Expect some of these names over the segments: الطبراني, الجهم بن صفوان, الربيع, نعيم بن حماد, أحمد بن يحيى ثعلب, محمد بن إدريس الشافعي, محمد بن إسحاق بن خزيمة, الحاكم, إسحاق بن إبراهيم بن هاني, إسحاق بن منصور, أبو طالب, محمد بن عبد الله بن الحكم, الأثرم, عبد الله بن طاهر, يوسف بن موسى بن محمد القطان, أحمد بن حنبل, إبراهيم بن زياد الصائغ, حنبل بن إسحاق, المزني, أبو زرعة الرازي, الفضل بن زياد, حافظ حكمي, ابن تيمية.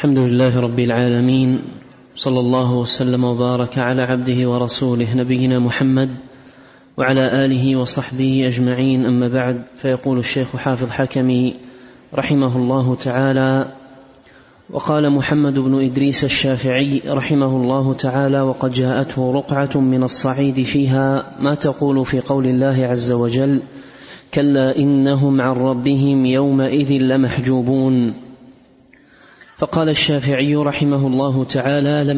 الحمد لله رب العالمين، صلى الله وسلم وبارك على عبده ورسوله نبينا محمد وعلى آله وصحبه أجمعين، أما بعد، فيقول الشيخ حافظ حكمي رحمه الله تعالى: وقال محمد بن إدريس الشافعي رحمه الله تعالى: وقد جاءته رقعة من الصعيد فيها ما تقول في قول الله عز وجل: كلا إنهم عن ربهم يومئذ لمحجوبون. فقال الشافعي رحمه الله تعالى: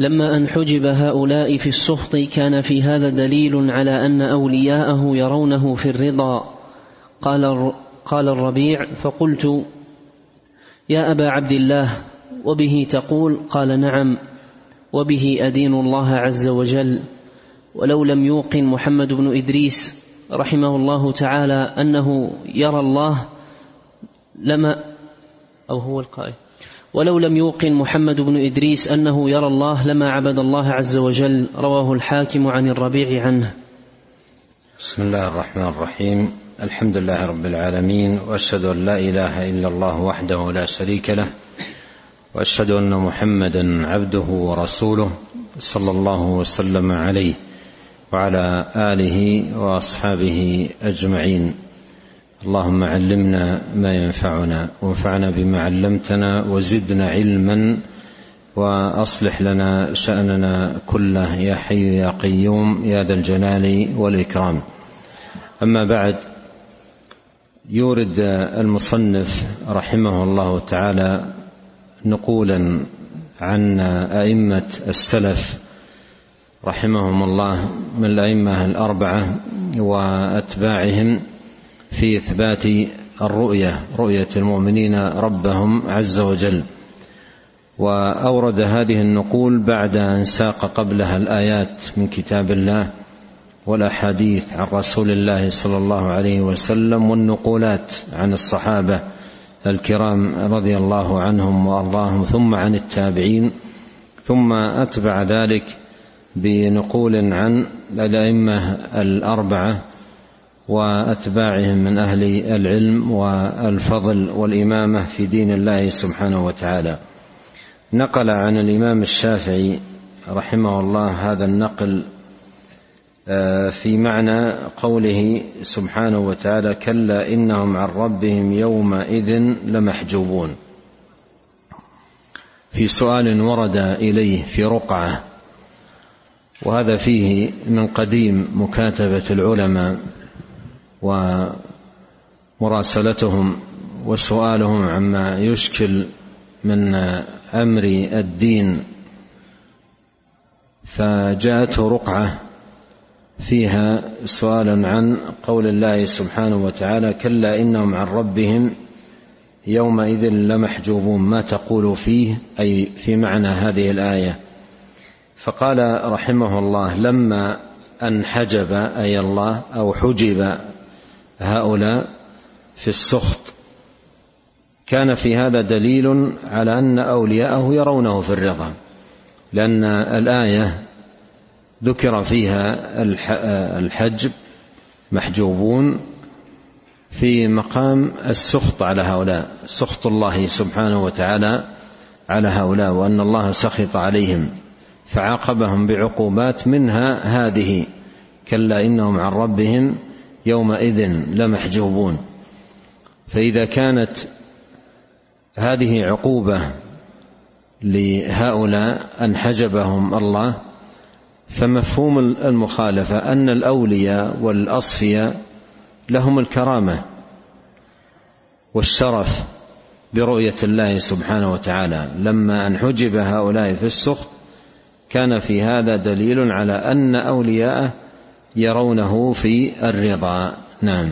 لما أن حجب هؤلاء في السخط كان في هذا دليل على أن أولياءه يرونه في الرضا. قال الربيع: فقلت: يا أبا عبد الله، وبه تقول؟ قال: نعم، وبه أدين الله عز وجل. ولو لم يوقن محمد بن إدريس رحمه الله تعالى أنه يرى الله لما أو هو القائل ولو لم يوقن محمد بن إدريس أنه يرى الله لما عبد الله عز وجل. رواه الحاكم عن الربيع عنه. بسم الله الرحمن الرحيم، الحمد لله رب العالمين، وأشهد أن لا إله إلا الله وحده لا شريك له، وأشهد أن محمدا عبده ورسوله، صلى الله وسلم عليه وعلى آله وأصحابه أجمعين. اللهم علمنا ما ينفعنا، وانفعنا بما علمتنا، وزدنا علما، وأصلح لنا شأننا كله، يا حي يا قيوم يا ذا الجلال والإكرام. أما بعد، يورد المصنف رحمه الله تعالى نقولا عن أئمة السلف رحمهم الله من الأئمة الأربعة وأتباعهم في إثبات الرؤية، رؤية المؤمنين ربهم عز وجل. وأورد هذه النقول بعد أن ساق قبلها الآيات من كتاب الله والأحاديث عن رسول الله صلى الله عليه وسلم، والنقولات عن الصحابة الكرام رضي الله عنهم وأرضاهم، ثم عن التابعين، ثم أتبع ذلك بنقول عن الأئمة الأربعة وأتباعهم من أهل العلم والفضل والإمامة في دين الله سبحانه وتعالى. نقل عن الإمام الشافعي رحمه الله هذا النقل في معنى قوله سبحانه وتعالى: كلا إنهم عن ربهم يومئذ لمحجوبون، في سؤال ورد إليه في رقعة. وهذا فيه من قديم مكاتبة العلماء ومراسلتهم وسؤالهم عما يشكل من أمر الدين. فجاءته رقعة فيها سؤالا عن قول الله سبحانه وتعالى: كلا إنهم عن ربهم يومئذ لمحجوبون، ما تقول فيه، أي في معنى هذه الآية. فقال رحمه الله: لما أن حجب، أي الله، أو حجب هؤلاء في السخط كان في هذا دليل على أن أولياءه يرونه في الرضا، لأن الآية ذكر فيها الحجب محجوبون في مقام السخط على هؤلاء، سخط الله سبحانه وتعالى على هؤلاء، وأن الله سخط عليهم فعاقبهم بعقوبات، منها هذه: كلا إنهم عن ربهم يومئذ لمحجوبون. فإذا كانت هذه عقوبة لهؤلاء أن حجبهم الله، فمفهوم المخالفة أن الأولياء والأصفياء لهم الكرامة والشرف برؤية الله سبحانه وتعالى. لما أن حجب هؤلاء في السخط كان في هذا دليل على أن أولياءه يرونه في الرضا. نعم.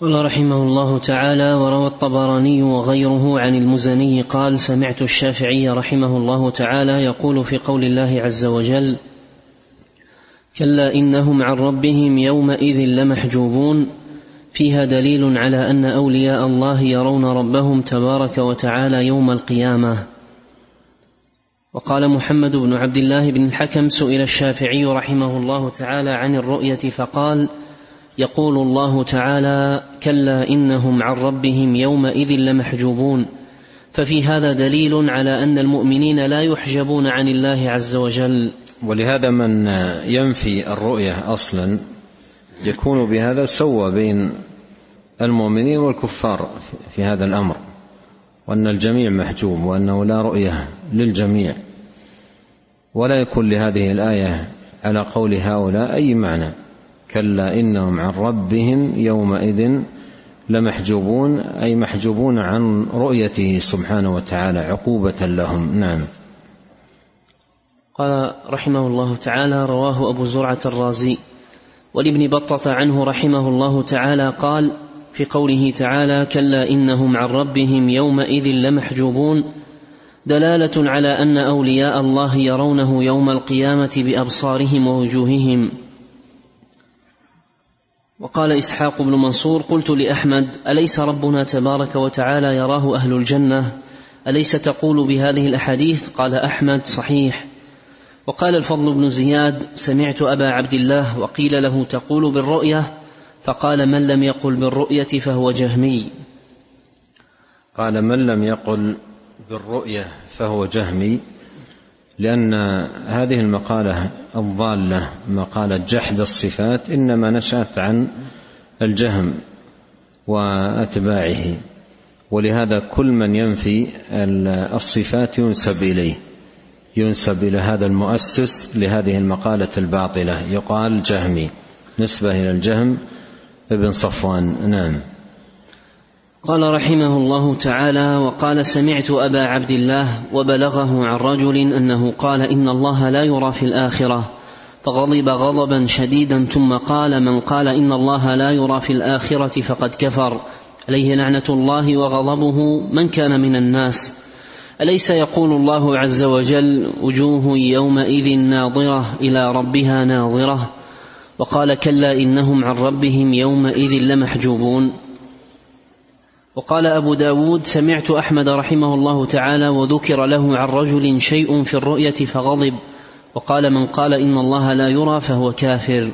قال رحمه الله تعالى: وروى الطبراني وغيره عن المزني قال: سمعت الشافعي رحمه الله تعالى يقول في قول الله عز وجل: كلا إنهم عن ربهم يومئذ لمحجوبون، فيها دليل على أن أولياء الله يرون ربهم تبارك وتعالى يوم القيامة. وقال محمد بن عبد الله بن الحكم: سئل الشافعي رحمه الله تعالى عن الرؤية فقال: يقول الله تعالى: كلا إنهم عن ربهم يومئذ لمحجوبون. ففي هذا دليل على أن المؤمنين لا يحجبون عن الله عز وجل. ولهذا من ينفي الرؤية أصلا يكون بهذا سوى بين المؤمنين والكفار في هذا الأمر، وأن الجميع محجوب وأنه لا رؤية للجميع، ولا يكون لهذه الآية على قول هؤلاء أي معنى. كلا إنهم عن ربهم يومئذ لمحجوبون، أي محجوبون عن رؤيته سبحانه وتعالى عقوبة لهم. نعم. قال رحمه الله تعالى: رواه أبو زرعة الرازي. ولابن بطة عنه رحمه الله تعالى قال في قوله تعالى: كلا إنهم عن ربهم يومئذ لمحجوبون، دلالة على أن أولياء الله يرونه يوم القيامة بأبصارهم ووجوههم. وقال إسحاق بن منصور: قلت لأحمد: أليس ربنا تبارك وتعالى يراه أهل الجنة؟ أليس تقول بهذه الأحاديث؟ قال أحمد: صحيح. وقال الفضل بن زياد: سمعت أبا عبد الله وقيل له: تقول بالرؤية؟ فقال: من لم يقل بالرؤية فهو جهمي. قال: من لم يقل بالرؤية فهو جهمي، لأن هذه المقالة الضالة، مقالة جحد الصفات، إنما نشأت عن الجهم وأتباعه، ولهذا كل من ينفي الصفات ينسب إليه، ينسب إلى هذا المؤسس لهذه المقالة الباطلة، يقال جهمي، نسبة إلى الجهم ابن صفوان. نعم. قال رحمه الله تعالى: وقال: سمعت أبا عبد الله وبلغه عن رجل أنه قال: إن الله لا يرى في الآخرة، فغضب غضبا شديدا ثم قال: من قال إن الله لا يرى في الآخرة فقد كفر، عليه لعنة الله وغضبه، من كان من الناس. أليس يقول الله عز وجل: وجوه يومئذ ناضرة إلى ربها ناظرة؟ وقال: كلا إنهم عن ربهم يومئذ لمحجوبون. وقال أبو داود: سمعت أحمد رحمه الله تعالى وذكر له عن رجل شيء في الرؤية فغضب وقال: من قال إن الله لا يرى فهو كافر.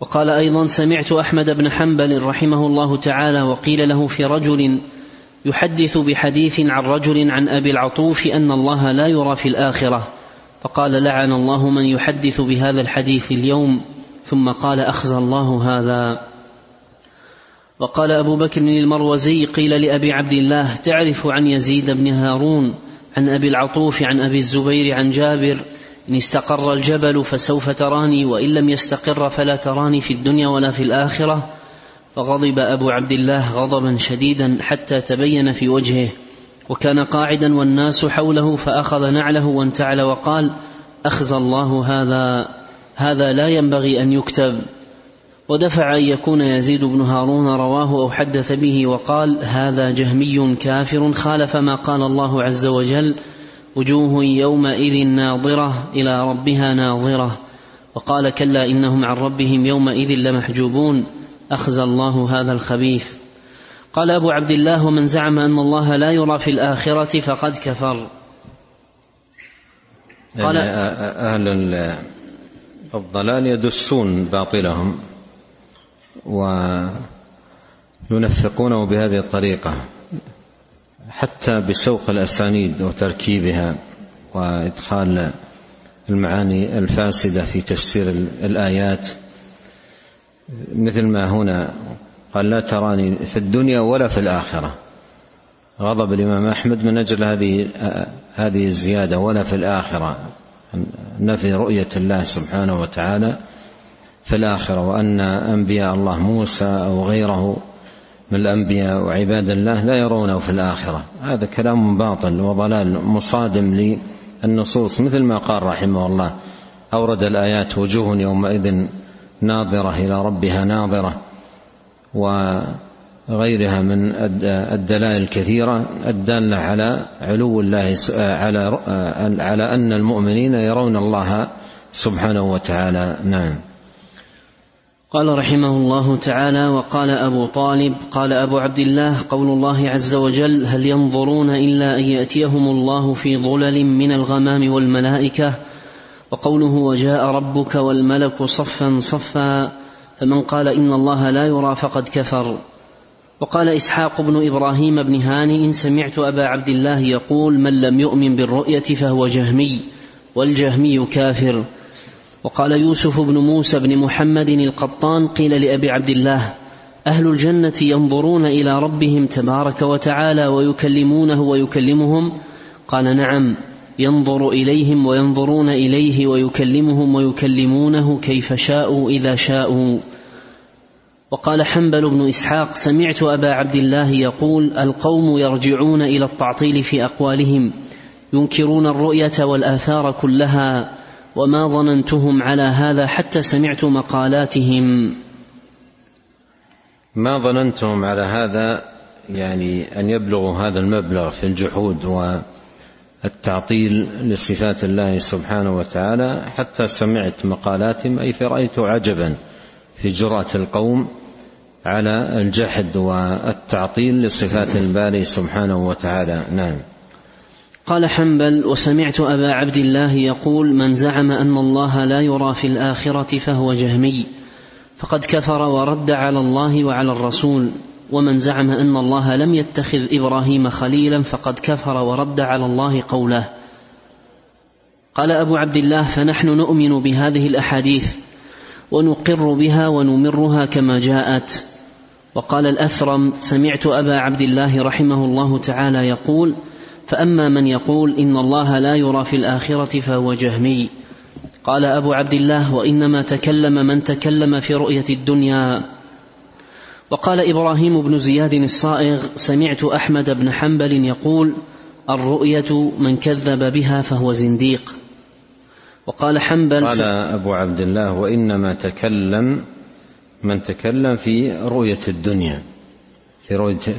وقال أيضا: سمعت أحمد بن حنبل رحمه الله تعالى وقيل له في رجل يحدث بحديث عن رجل عن أبي العطوف أن الله لا يرى في الآخرة، فقال: لعن الله من يحدث بهذا الحديث اليوم، ثم قال: أخزى الله هذا. وقال أبو بكر بن المروزي: قيل لأبي عبد الله: تعرف عن يزيد بن هارون عن أبي العطوف عن أبي الزبير عن جابر: إن استقر الجبل فسوف تراني، وإن لم يستقر فلا تراني في الدنيا ولا في الآخرة. فغضب أبو عبد الله غضبا شديدا حتى تبين في وجهه، وكان قاعدا والناس حوله، فأخذ نعله وانتعل وقال: أخزى الله هذا لا ينبغي أن يكتب. ودفع أن يكون يزيد بن هارون رواه أو حدث به وقال: هذا جهمي كافر خالف ما قال الله عز وجل: وجوه يومئذ ناضرة إلى ربها ناظرة. وقال: كلا إنهم عن ربهم يومئذ لمحجوبون، أخزى الله هذا الخبيث. قال أبو عبد الله: ومن زعم أن الله لا يرى في الآخرة فقد كفر. قال أهل الضلال يدسون باطلهم وينفقونه بهذه الطريقة، حتى بسوق الأسانيد وتركيبها وإدخال المعاني الفاسدة في تفسير الآيات، مثل ما هنا قال: لا تراني في الدنيا ولا في الآخرة. غضب الإمام أحمد من أجل هذه الزيادة، ولا في الآخرة، نفي رؤية الله سبحانه وتعالى في الآخرة، وأن أنبياء الله موسى أو غيره من الأنبياء وعباد الله لا يرونه في الآخرة. هذا كلام باطل وضلال مصادم للنصوص، مثل ما قال رحمه الله، أورد الآيات: وجوه يومئذ ناظرة إلى ربها ناظرة، وغيرها من الدلائل الكثيرة الدالة على علو الله، على أن المؤمنين يرون الله سبحانه وتعالى. نعم. قال رحمه الله تعالى: وقال أبو طالب: قال أبو عبد الله: قول الله عز وجل: هل ينظرون إلا أن يأتيهم الله في ظلل من الغمام والملائكة، وقوله: وجاء ربك والملك صفا صفا، فمن قال إن الله لا يرى فقد كفر. وقال إسحاق بن إبراهيم بن هاني: إن سمعت أبا عبد الله يقول: من لم يؤمن بالرؤية فهو جهمي، والجهمي كافر. وقال يوسف بن موسى بن محمد القطان: قيل لأبي عبد الله: أهل الجنة ينظرون إلى ربهم تبارك وتعالى ويكلمونه ويكلمهم؟ قال: نعم، ينظر إليهم وينظرون إليه ويكلمهم ويكلمونه كيف شاءوا إذا شاءوا. وقال حنبل بن إسحاق: سمعت أبا عبد الله يقول: القوم يرجعون إلى التعطيل في أقوالهم، ينكرون الرؤية والآثار كلها، وما ظننتهم على هذا حتى سمعت مقالاتهم. ما ظننتهم على هذا يعني أن يبلغوا هذا المبلغ في الجحود والتعطيل لصفات الله سبحانه وتعالى، حتى سمعت مقالاتهم، أي فرأيت عجبا في جرأة القوم على الجحد والتعطيل لصفات الباري سبحانه وتعالى. نعم. قال حنبل: وسمعت أبا عبد الله يقول: من زعم أن الله لا يرى في الآخرة فهو جهمي، فقد كفر ورد على الله وعلى الرسول. ومن زعم أن الله لم يتخذ إبراهيم خليلا فقد كفر ورد على الله قوله. قال أبو عبد الله: فنحن نؤمن بهذه الأحاديث ونقر بها ونمرها كما جاءت. وقال الأثرم: سمعت أبا عبد الله رحمه الله تعالى يقول: فأما من يقول إن الله لا يرى في الآخرة فهو جهمي. قال أبو عبد الله: وإنما تكلم من تكلم في رؤية الدنيا. وقال إبراهيم بن زياد الصائغ: سمعت أحمد بن حنبل يقول: الرؤية من كذب بها فهو زنديق. وقال حنبل: قال أبو عبد الله: وإنما تكلم من تكلم في رؤية الدنيا،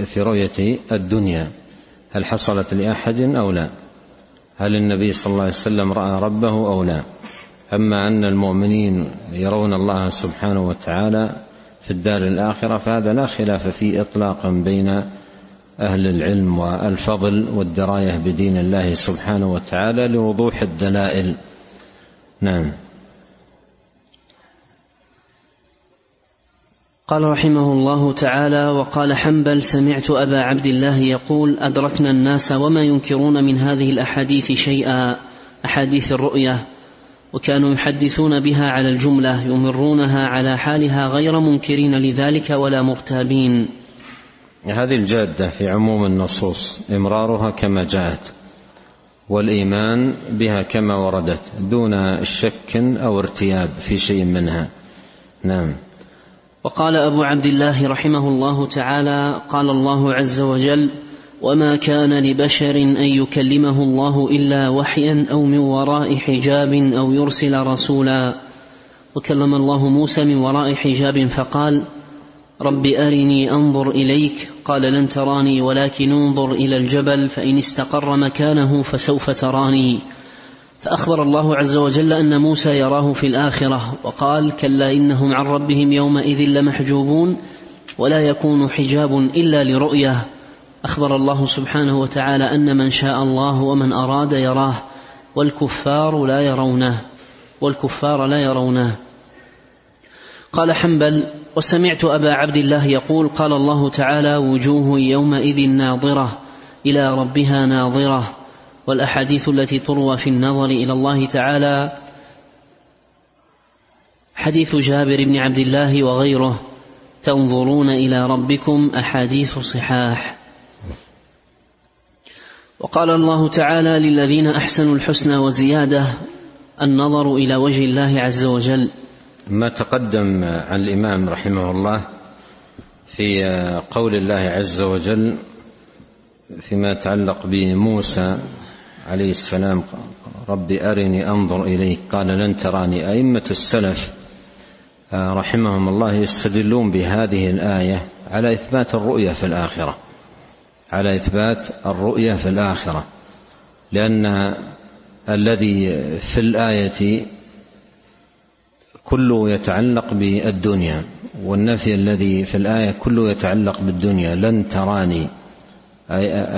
في رؤية الدنيا، هل حصلت لأحد أو لا، هل النبي صلى الله عليه وسلم رأى ربه أو لا. أما أن المؤمنين يرون الله سبحانه وتعالى في الدار الآخرة فهذا لا خلاف فيه إطلاقا بين أهل العلم والفضل والدراية بدين الله سبحانه وتعالى لوضوح الدلائل. نعم. قال رحمه الله تعالى: وقال حنبل: سمعت أبا عبد الله يقول: أدركنا الناس وما ينكرون من هذه الأحاديث شيئا، أحاديث الرؤية، وكانوا يحدثون بها على الجملة، يمرونها على حالها غير منكرين لذلك ولا مرتابين. هذه الجادة في عموم النصوص إمرارها كما جاءت، والإيمان بها كما وردت دون شك أو ارتياب في شيء منها. نعم. وقال أبو عبد الله رحمه الله تعالى: قال الله عز وجل: وما كان لبشر أن يكلمه الله إلا وحيا أو من وراء حجاب أو يرسل رسولا. وكلم الله موسى من وراء حجاب فقال: رب أرني أنظر إليك، قال: لن تراني ولكن انظر إلى الجبل فإن استقر مكانه فسوف تراني. فأخبر الله عز وجل أن موسى يراه في الآخرة، وقال: كلا إنهم عن ربهم يومئذ لمحجوبون، ولا يكون حجاب إلا لرؤية. أخبر الله سبحانه وتعالى أن من شاء الله ومن أراد يراه، والكفار لا يرونه. قال حنبل: وسمعت أبا عبد الله يقول: قال الله تعالى: وجوه يومئذ ناظرة إلى ربها ناظرة. والأحاديث التي تروى في النظر إلى الله تعالى حديث جابر بن عبد الله وغيره، تنظرون إلى ربكم، أحاديث صحاح. وقال الله تعالى: للذين أحسنوا الحسنى وزيادة. النظر إلى وجه الله عز وجل. ما تقدم عن الإمام رحمه الله في قول الله عز وجل فيما يتعلق بموسى عليه السلام: ربي أرني أنظر إليك، قال: لن تراني. أئمة السلف رحمهم الله يستدلون بهذه الآية على إثبات الرؤية في الآخرة، على إثبات الرؤية في الآخرة، لأن الذي في الآية كله يتعلق بالدنيا، والنفي الذي في الآية كله يتعلق بالدنيا. لن تراني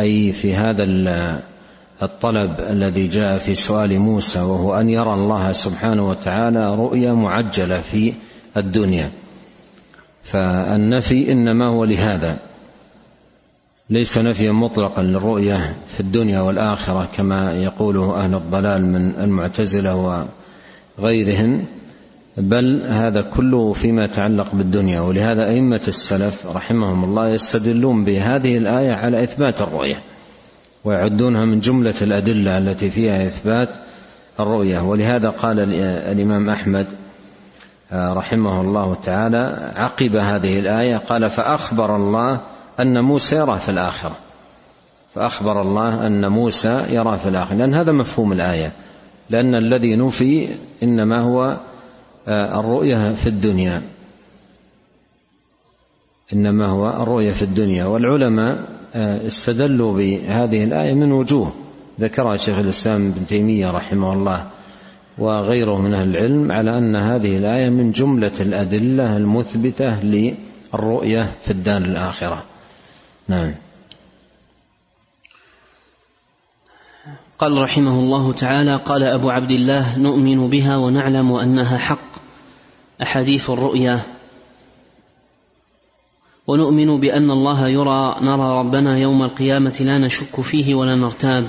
أي في هذا الطلب الذي جاء في سؤال موسى، وهو أن يرى الله سبحانه وتعالى رؤية معجلة في الدنيا، فالنفي إنما هو لهذا، ليس نفيا مطلقا للرؤية في الدنيا والآخرة كما يقوله أهل الضلال من المعتزلة وغيرهم، بل هذا كله فيما يتعلق بالدنيا. ولهذا أئمة السلف رحمهم الله يستدلون بهذه الآية على إثبات الرؤية ويعدونها من جملة الأدلة التي فيها إثبات الرؤية. ولهذا قال الإمام أحمد رحمه الله تعالى عقب هذه الآية قال: فأخبر الله أن موسى يرى في الآخرة، فأخبر الله أن موسى يرى في الآخرة، لأن هذا مفهوم الآية، لأن الذي نفي إنما هو الرؤية في الدنيا، إنما هو الرؤية في الدنيا. والعلماء استدلوا بهذه الآية من وجوه ذكرها شيخ الإسلام ابن تيمية رحمه الله وغيره من أهل العلم على أن هذه الآية من جملة الأدلة المثبتة للرؤية في الدار الآخرة. نعم. قال رحمه الله تعالى: قال أبو عبد الله: نؤمن بها ونعلم أنها حق. أحاديث الرؤيا: ونؤمن بأن الله يرى، نرى ربنا يوم القيامة لا نشك فيه ولا نرتاب.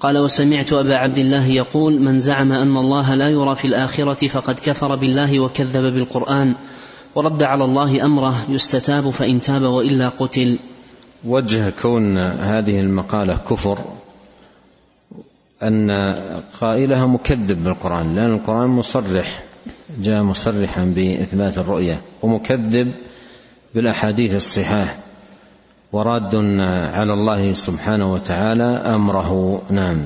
قال: وسمعت أبا عبد الله يقول: من زعم أن الله لا يرى في الآخرة فقد كفر بالله وكذب بالقرآن ورد على الله أمره، يستتاب فإن تاب وإلا قتل. وجه كون هذه المقالة كفر أن قائلها مكذب بالقرآن، لأن القرآن مصرح، جاء مصرحا بإثبات الرؤية، ومكذب بالأحاديث الصحاح، وراد على الله سبحانه وتعالى أمره. نعم.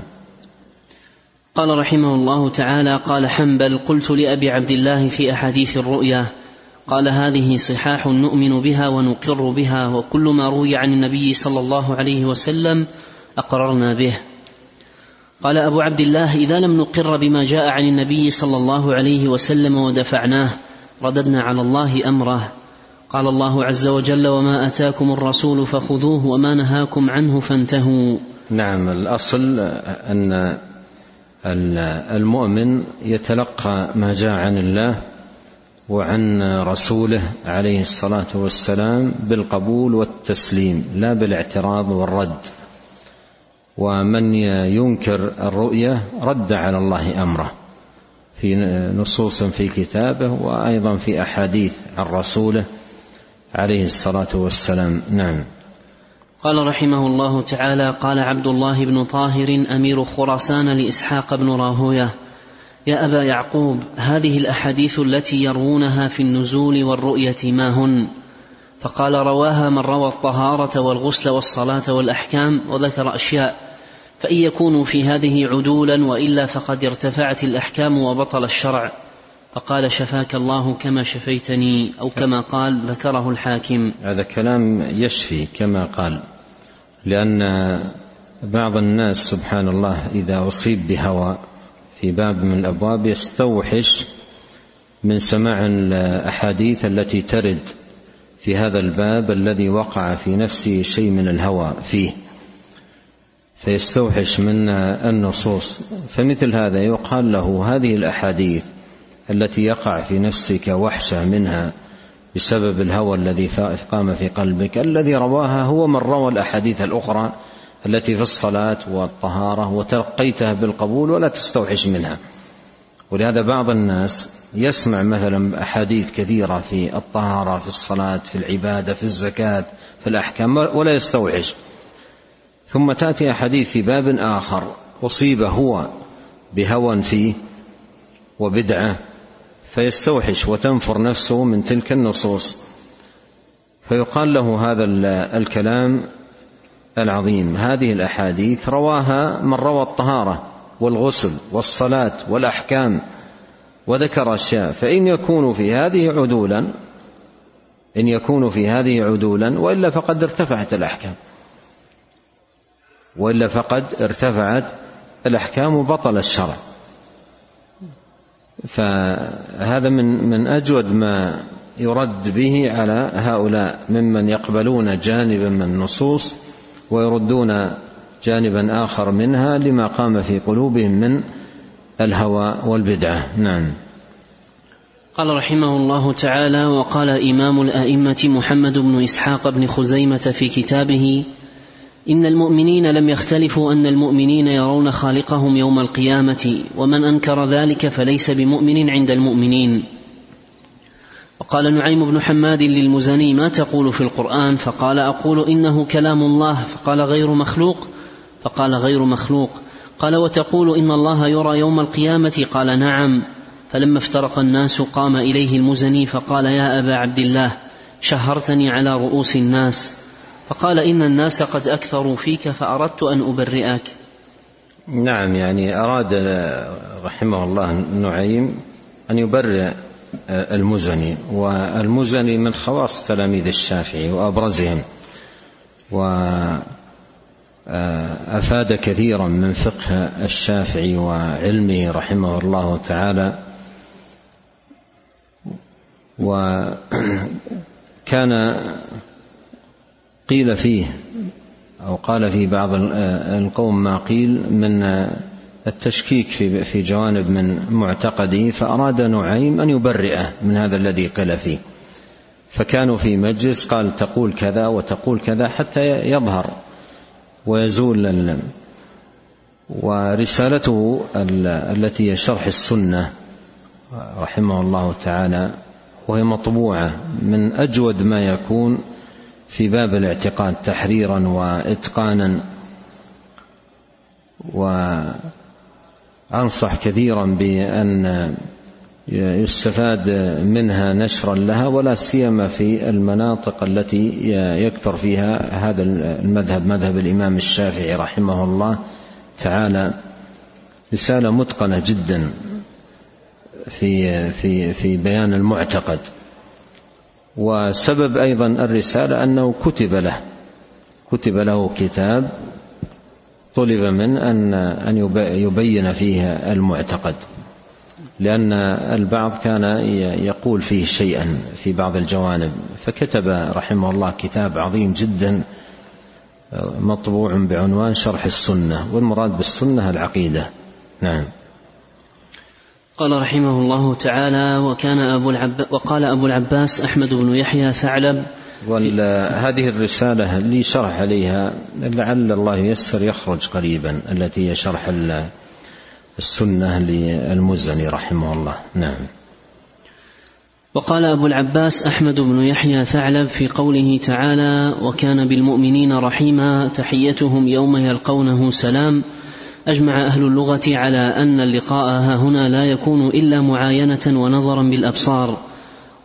قال رحمه الله تعالى: قال حنبل: قلت لأبي عبد الله في أحاديث الرؤيا، قال: هذه صحاح نؤمن بها ونقر بها، وكل ما روي عن النبي صلى الله عليه وسلم أقررنا به. قال أبو عبد الله: إذا لم نقر بما جاء عن النبي صلى الله عليه وسلم ودفعناه، رددنا على الله أمره. قال الله عز وجل: وما أتاكم الرسول فخذوه وما نهاكم عنه فانتهوا. نعم. الأصل أن المؤمن يتلقى ما جاء عن الله وعن رسوله عليه الصلاة والسلام بالقبول والتسليم، لا بالاعتراض والرد. ومن ينكر الرؤية رد على الله أمره في نصوص في كتابه وأيضا في أحاديث عن رسوله عليه الصلاة والسلام. نعم. قال رحمه الله تعالى: قال عبد الله بن طاهر أمير خراسان لإسحاق بن راهوية: يا أبا يعقوب، هذه الأحاديث التي يروونها في النزول والرؤية ما هن؟ فقال: رواها من روى الطهارة والغسل والصلاة والأحكام، وذكر أشياء، فإن يكونوا في هذه عدولا وإلا فقد ارتفعت الأحكام وبطل الشرع. فقال: شفاك الله كما شفيتني، أو كما قال، ذكره الحاكم. هذا كلام يشفي كما قال، لأن بعض الناس سبحان الله إذا أصيب بهوى في باب من الأبواب يستوحش من سماع الأحاديث التي ترد في هذا الباب الذي وقع في نفسه شيء من الهوى فيه، فيستوحش من النصوص. فمثل هذا يقال له: هذه الأحاديث التي يقع في نفسك وحشة منها بسبب الهوى الذي قام في قلبك، الذي رواها هو من روى الأحاديث الأخرى التي في الصلاة والطهارة وتلقيتها بالقبول ولا تستوحش منها. ولهذا بعض الناس يسمع مثلا أحاديث كثيرة في الطهارة، في الصلاة، في العبادة، في الزكاة، في الأحكام، ولا يستوحش، ثم تأتي أحاديث في باب آخر أصيب هو بهوى فيه وبدعة فيستوحش وتنفر نفسه من تلك النصوص، فيقال له هذا الكلام العظيم: هذه الأحاديث رواها من روى الطهارة والغسل والصلاة والأحكام، وذكر أشياء، فإن يكونوا في هذه عدولا وإلا فقد ارتفعت الأحكام وبطل الشرع. فهذا من أجود ما يرد به على هؤلاء ممن يقبلون جانبا من النصوص ويردون جانبا آخر منها لما قام في قلوبهم من الهوى والبدعة. نعم. قال رحمه الله تعالى: وقال إمام الأئمة محمد بن إسحاق بن خزيمة في كتابه: إن المؤمنين لم يختلفوا أن المؤمنين يرون خالقهم يوم القيامة، ومن أنكر ذلك فليس بمؤمن عند المؤمنين. وقال نعيم بن حماد للمزني: ما تقول في القرآن؟ فقال: أقول إنه كلام الله. فقال: غير مخلوق؟ فقال: غير مخلوق. قال: وتقول إن الله يرى يوم القيامة؟ قال: نعم. فلما افترق الناس قام إليه المزني فقال: يا أبا عبد الله، شهرتني على رؤوس الناس. فقال: إن الناس قد أكثروا فيك فأردت أن أبرئك. نعم، يعني أراد رحمه الله نعيم أن يبرئ المزني، والمزني من خواص تلاميذ الشافعي وأبرزهم، وأفاد كثيرا من فقه الشافعي وعلمه رحمه الله تعالى، وكان قيل فيه أو قال في بعض القوم ما قيل من التشكيك في جوانب من معتقده، فأراد نعيم أن يبرئه من هذا الذي قيل فيه. فكانوا في مجلس قال: تقول كذا وتقول كذا، حتى يظهر ويزول. ورسالته التي شرح السنة رحمه الله تعالى، وهي مطبوعة، من أجود ما يكون في باب الاعتقاد تحريرا وإتقانا، وأنصح كثيرا بأن يستفاد منها نشرا لها، ولا سيما في المناطق التي يكثر فيها هذا المذهب، مذهب الإمام الشافعي رحمه الله تعالى. رسالة متقنة جدا في في في بيان المعتقد. وسبب أيضا الرسالة أنه كتب له كتاب طلب من أن يبين فيه المعتقد، لأن البعض كان يقول فيه شيئا في بعض الجوانب، فكتب رحمه الله كتاب عظيم جدا مطبوع بعنوان شرح السنة، والمراد بالسنة العقيدة. نعم. قال رحمه الله تعالى: وقال أبو العباس أحمد بن يحيى ثعلب. هذه الرسالة اللي شرح عليها لعل الله يسر يخرج قريبا، التي يشرح السنة للمزني رحمه الله. نعم. وقال أبو العباس أحمد بن يحيى ثعلب في قوله تعالى: وكان بالمؤمنين رحيما، تحيتهم يوم يلقونه سلام. أجمع أهل اللغة على أن اللقاء هاهنا لا يكون إلا معاينة ونظرا بالأبصار.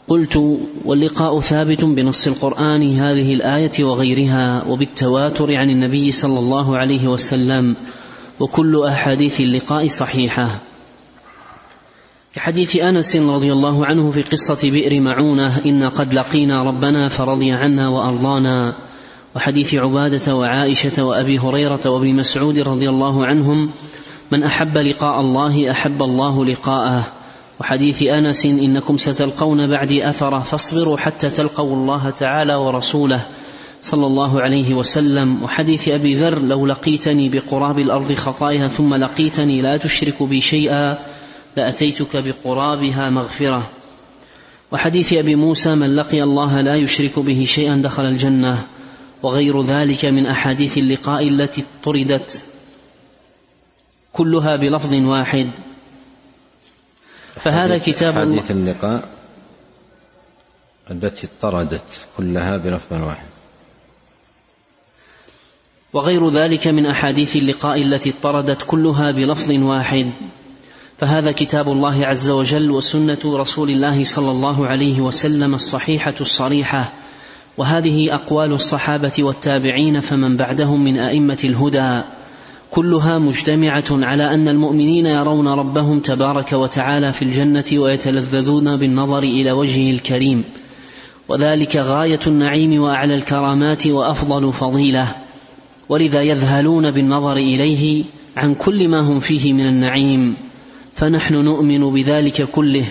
قلت: واللقاء ثابت بنص القرآن، هذه الآية وغيرها، وبالتواتر عن النبي صلى الله عليه وسلم، وكل أحاديث اللقاء صحيحة، كحديث أنس رضي الله عنه في قصة بئر معونة: إن قد لقينا ربنا فرضي عنا وأرضانا. وحديث عبادة وعائشة وأبي هريرة وابن مسعود رضي الله عنهم: من أحب لقاء الله أحب الله لقاءه. وحديث أنس: إنكم ستلقون بعدي أثره فاصبروا حتى تلقوا الله تعالى ورسوله صلى الله عليه وسلم. وحديث أبي ذر: لو لقيتني بقراب الأرض خطايا ثم لقيتني لا تشرك بي شيئا لأتيتك بقرابها مغفرة. وحديث أبي موسى: من لقي الله لا يشرك به شيئا دخل الجنة. وغير ذلك من أحاديث اللقاء التي اطردت، كلها بلفظ واحد. فهذا كتاب أحاديث اللقاء التي اطردت كلها بلفظ واحد. وغير ذلك من أحاديث اللقاء التي اطردت كلها بلفظ واحد. فهذا كتاب الله عز وجل، وسنة رسول الله صلى الله عليه وسلم الصحيحة الصريحة، وهذه أقوال الصحابة والتابعين فمن بعدهم من أئمة الهدى، كلها مجتمعة على أن المؤمنين يرون ربهم تبارك وتعالى في الجنة ويتلذذون بالنظر إلى وجهه الكريم، وذلك غاية النعيم وأعلى الكرامات وأفضل فضيلة، ولذا يذهلون بالنظر إليه عن كل ما هم فيه من النعيم. فنحن نؤمن بذلك كله،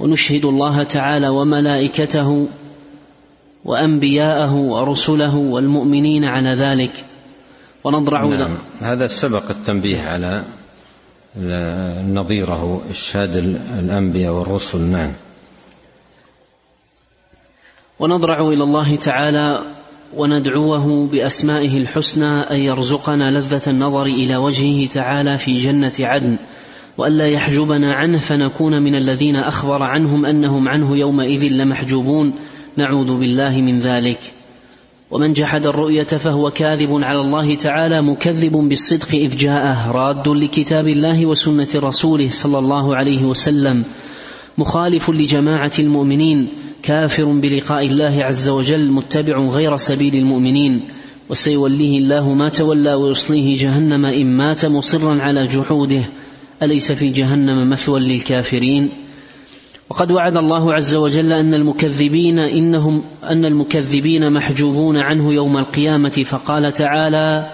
ونشهد الله تعالى وملائكته وأنبياءه ورسله والمؤمنين على ذلك، ونضرع. نعم. هذا سبق التنبيه على نظيره إشهاد الأنبياء والرسل. نعم. ونضرع إلى الله تعالى وندعوه بأسمائه الحسنى أن يرزقنا لذة النظر إلى وجهه تعالى في جنة عدن، وألا يحجبنا عنه فنكون من الذين أخبر عنهم أنهم عنه يومئذ لمحجوبون، نعوذ بالله من ذلك. ومن جحد الرؤية فهو كاذب على الله تعالى، مكذب بالصدق إذ جاءه، راد لكتاب الله وسنة رسوله صلى الله عليه وسلم، مخالف لجماعة المؤمنين، كافر بلقاء الله عز وجل، متبع غير سبيل المؤمنين، وسيوليه الله ما تولى ويصليه جهنم إن مات مصرا على جحوده، أليس في جهنم مثوى للكافرين؟ وقد وعد الله عز وجل أن المكذبين محجوبون عنه يوم القيامة، فقال تعالى: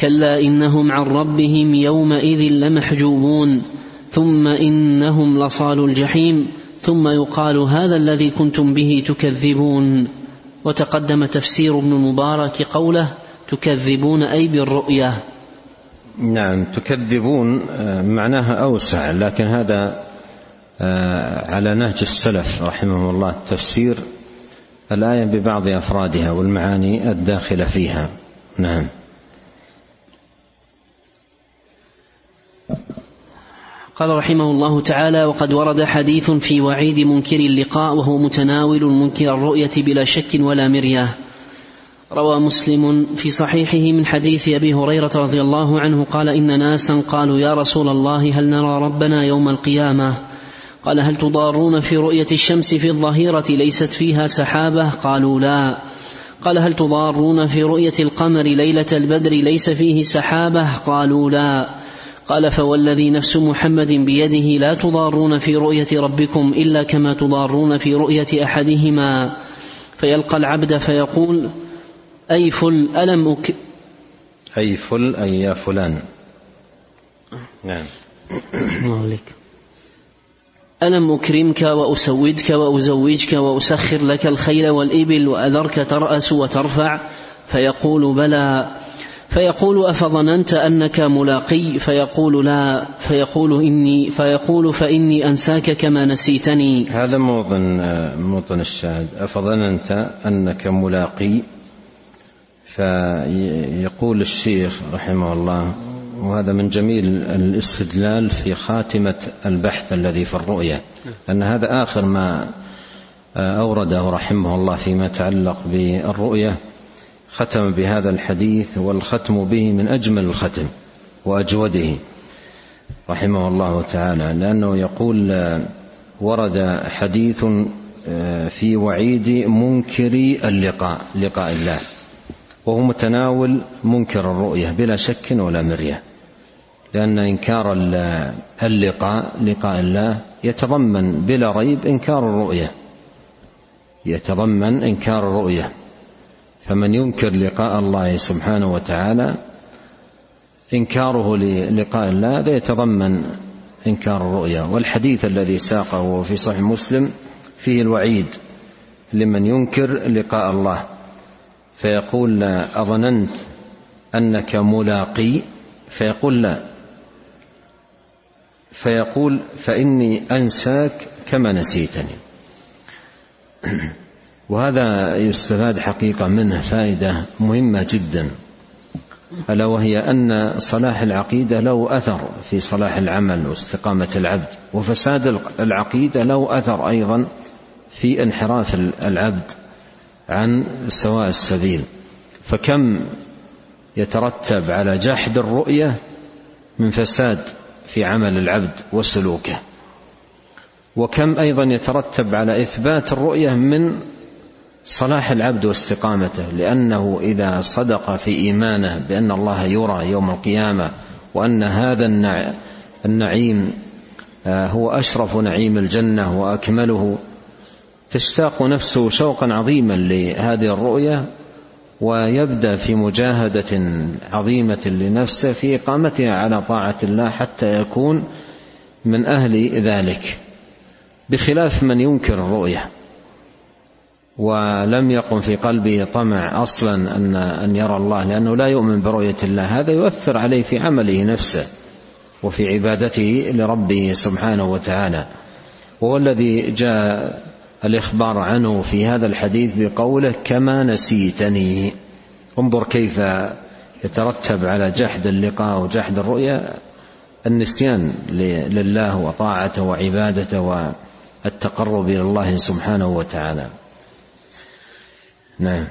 كلا إنهم عن ربهم يومئذ لمحجوبون ثم إنهم لصال الجحيم ثم يقال هذا الذي كنتم به تكذبون. وتقدم تفسير ابن المبارك قوله: تكذبون أي بالرؤية. نعم، تكذبون معناها أوسع، لكن هذا على نهج السلف رحمه الله تفسير الآية ببعض أفرادها والمعاني الداخلة فيها. نعم. قال رحمه الله تعالى: وقد ورد حديث في وعيد منكر اللقاء، وهو متناول منكر الرؤية بلا شك ولا مرية. روى مسلم في صحيحه من حديث أبي هريرة رضي الله عنه قال: إن ناسا قالوا يا رسول الله هل نرى ربنا يوم القيامة؟ قال: هل تضارون في رؤية الشمس في الظهيرة ليست فيها سحابة؟ قالوا: لا. قال: هل تضارون في رؤية القمر ليلة البدر ليس فيه سحابة؟ قالوا: لا. قال: فوالذي نفس محمد بيده لا تضارون في رؤية ربكم إلا كما تضارون في رؤية أحدهما، فيلقى العبد فيقول: أي فل ألم أك أي فل أي يا فلان، نعم، ألم أكرمك وأسودك وأزوجك وأسخر لك الخيل والإبل وأذرك ترأس وترفع؟ فيقول: بلى. فيقول: أفظننت أنك ملاقي؟ فيقول: لا. فيقول: فإني أنساك كما نسيتني. هذا موطن الشاهد. أفظننت أنك ملاقي، فيقول الشيخ رحمه الله، وهذا من جميل الاستدلال في خاتمة البحث الذي في الرؤية، أن هذا آخر ما أورده رحمه الله فيما يتعلق بالرؤية، ختم بهذا الحديث، والختم به من أجمل الختم وأجوده رحمه الله تعالى، لأنه يقول: ورد حديث في وعيد منكر اللقاء، لقاء الله، وهو متناول منكر الرؤية بلا شك ولا مرية، لأن إنكار اللقاء، لقاء الله، يتضمن بلا ريب إنكار الرؤية، يتضمن إنكار الرؤية، فمن ينكر لقاء الله سبحانه وتعالى، إنكاره للقاء الله هذا يتضمن إنكار الرؤية. والحديث الذي ساقه في صحيح مسلم فيه الوعيد لمن ينكر لقاء الله، فيقول: أظننت أنك ملاقي؟ فيقول: لا. فيقول: فإني أنساك كما نسيتني. وهذا يستفاد حقيقة منه فائدة مهمة جدا، ألا وهي أن صلاح العقيدة له أثر في صلاح العمل واستقامة العبد، وفساد العقيدة له أثر أيضا في انحراف العبد عن سواء السبيل. فكم يترتب على جحد الرؤية من فساد في عمل العبد وسلوكه، وكم أيضا يترتب على إثبات الرؤية من صلاح العبد واستقامته، لأنه إذا صدق في إيمانه بأن الله يرى يوم القيامة، وأن هذا النعيم هو أشرف نعيم الجنة وأكمله، تشتاق نفسه شوقا عظيما لهذه الرؤية، ويبدأ في مجاهدة عظيمة لنفسه في إقامتها على طاعة الله حتى يكون من أهل ذلك، بخلاف من ينكر الرؤية ولم يقم في قلبه طمع أصلا أن يرى الله، لأنه لا يؤمن برؤية الله، هذا يؤثر عليه في عمله نفسه وفي عبادته لربه سبحانه وتعالى. وهو الذي جاء الإخبار عنه في هذا الحديث بقوله كما نسيتني. انظر كيف يترتب على جحد اللقاء وجحد الرؤيا النسيان لله وطاعته وعبادته والتقرب إلى الله سبحانه وتعالى. نعم.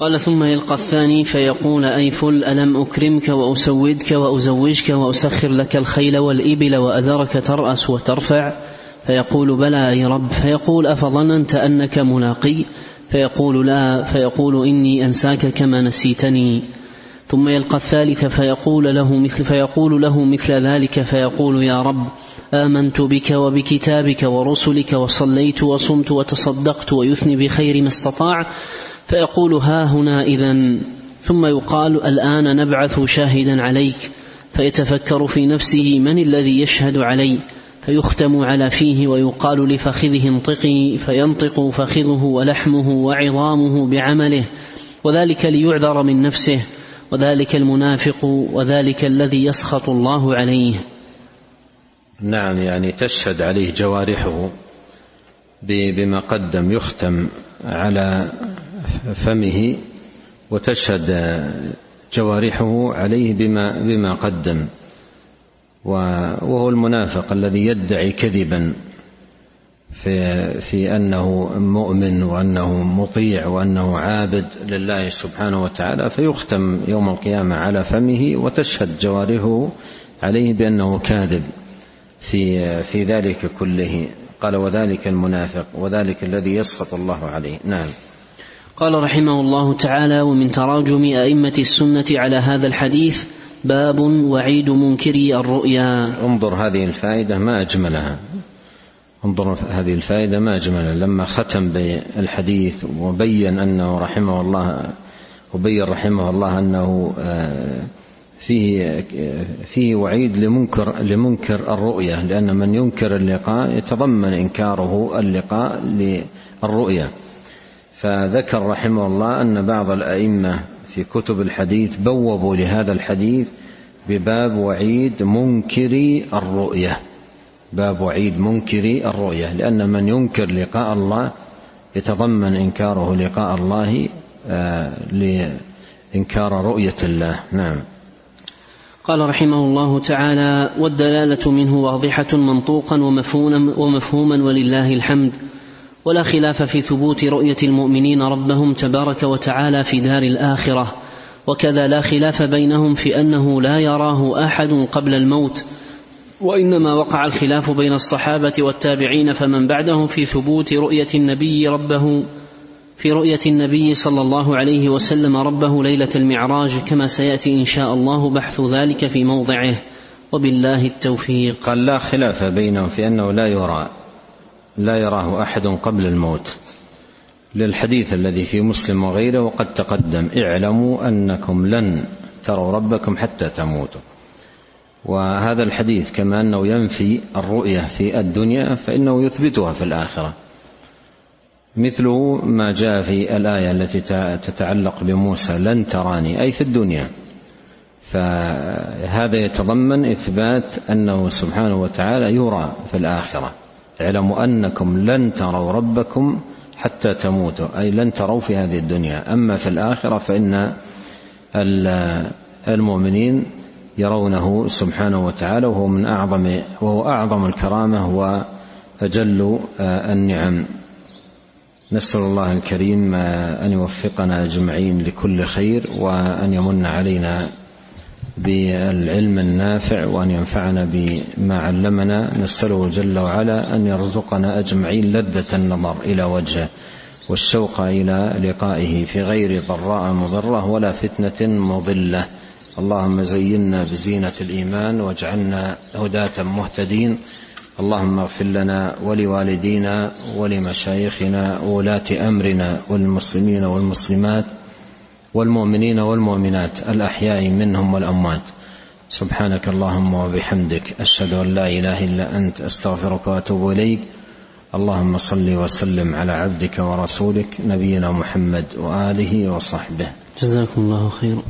قال ثم يلقى الثاني فيقول أي فل ألم أكرمك وأسودك وأزوجك وأسخر لك الخيل والإبل وأذرك ترأس وترفع؟ فيقول بلى أي رب. فيقول أفظننت أنك ملاقي؟ فيقول لا. فيقول إني أنساك كما نسيتني. ثم يلقى الثالث فيقول له مثل ذلك فيقول يا رب آمنت بك وبكتابك ورسلك وصليت وصمت وتصدقت، ويثني بخير ما استطاع فيقول ها هنا إذن. ثم يقال الآن نبعث شاهدا عليك، فيتفكر في نفسه من الذي يشهد علي، فيختم على فيه ويقال لفخذه انطقي، فينطق فخذه ولحمه وعظامه بعمله، وذلك ليعذر من نفسه، وذلك المنافق، وذلك الذي يسخط الله عليه. نعم، يعني تشهد عليه جوارحه بما قدم، يختم على فمه وتشهد جوارحه عليه بما قدم، وهو المنافق الذي يدعي كذبا في أنه مؤمن وأنه مطيع وأنه عابد لله سبحانه وتعالى، فيختم يوم القيامة على فمه وتشهد جوارحه عليه بأنه كاذب في ذلك كله. قال وذلك المنافق، وذلك الذي يسخط الله عليه. نعم. قال رحمه الله تعالى: ومن تراجم أئمة السنة على هذا الحديث باب وعيد منكري الرؤيا. انظر هذه الفائدة ما أجملها، لما ختم بالحديث وبين أنه رحمه الله أنه فيه وعيد لمنكر الرؤية، لأن من ينكر اللقاء يتضمن إنكاره اللقاء للرؤية. فذكر رحمه الله أن بعض الأئمة في كتب الحديث بوّبوا لهذا الحديث بباب وعيد منكري الرؤية، لأن من ينكر لقاء الله يتضمن إنكاره لقاء الله لإنكار رؤية الله. نعم. قال رحمه الله تعالى: والدلالة منه واضحة منطوقا ومفهوما ولله الحمد، ولا خلاف في ثبوت رؤية المؤمنين ربهم تبارك وتعالى في دار الآخرة، وكذا لا خلاف بينهم في أنه لا يراه أحد قبل الموت، وإنما وقع الخلاف بين الصحابة والتابعين فمن بعدهم في ثبوت رؤية النبي ربه في رؤية النبي صلى الله عليه وسلم ربه ليلة المعراج، كما سيأتي إن شاء الله بحث ذلك في موضعه، وبالله التوفيق. قال لا خلاف بينهم في أنه لا يراه أحد قبل الموت، للحديث الذي في مسلم وغيره وقد تقدم: اعلموا أنكم لن تروا ربكم حتى تموتوا. وهذا الحديث كما أنه ينفي الرؤية في الدنيا فإنه يثبتها في الآخرة، مثله ما جاء في الآية التي تتعلق بموسى: لن تراني، أي في الدنيا. فهذا يتضمن إثبات أنه سبحانه وتعالى يرى في الآخرة. اعلموا أنكم لن تروا ربكم حتى تموتوا، أي لن تروا في هذه الدنيا، أما في الآخرة فإن المؤمنين يرونه سبحانه وتعالى، وهو أعظم الكرامة وأجل النعم. نسأل الله الكريم أن يوفقنا أجمعين لكل خير، وأن يمن علينا بالعلم النافع، وأن ينفعنا بما علمنا. نسأله جل وعلا أن يرزقنا أجمعين لذة النظر إلى وجهه، والشوق إلى لقائه في غير ضراء مضرة ولا فتنة مضلة. اللهم زينا بزينة الإيمان، واجعلنا هداة مهتدين. اللهم اغفر لنا ولوالدينا ولمشايخنا وولاة أمرنا والمسلمين والمسلمات والمؤمنين والمؤمنات، الأحياء منهم والأموات. سبحانك اللهم وبحمدك، أشهد أن لا إله إلا أنت، أستغفرك وأتوب إليك. اللهم صل وسلم على عبدك ورسولك نبينا محمد وآله وصحبه. جزاكم الله خيرا.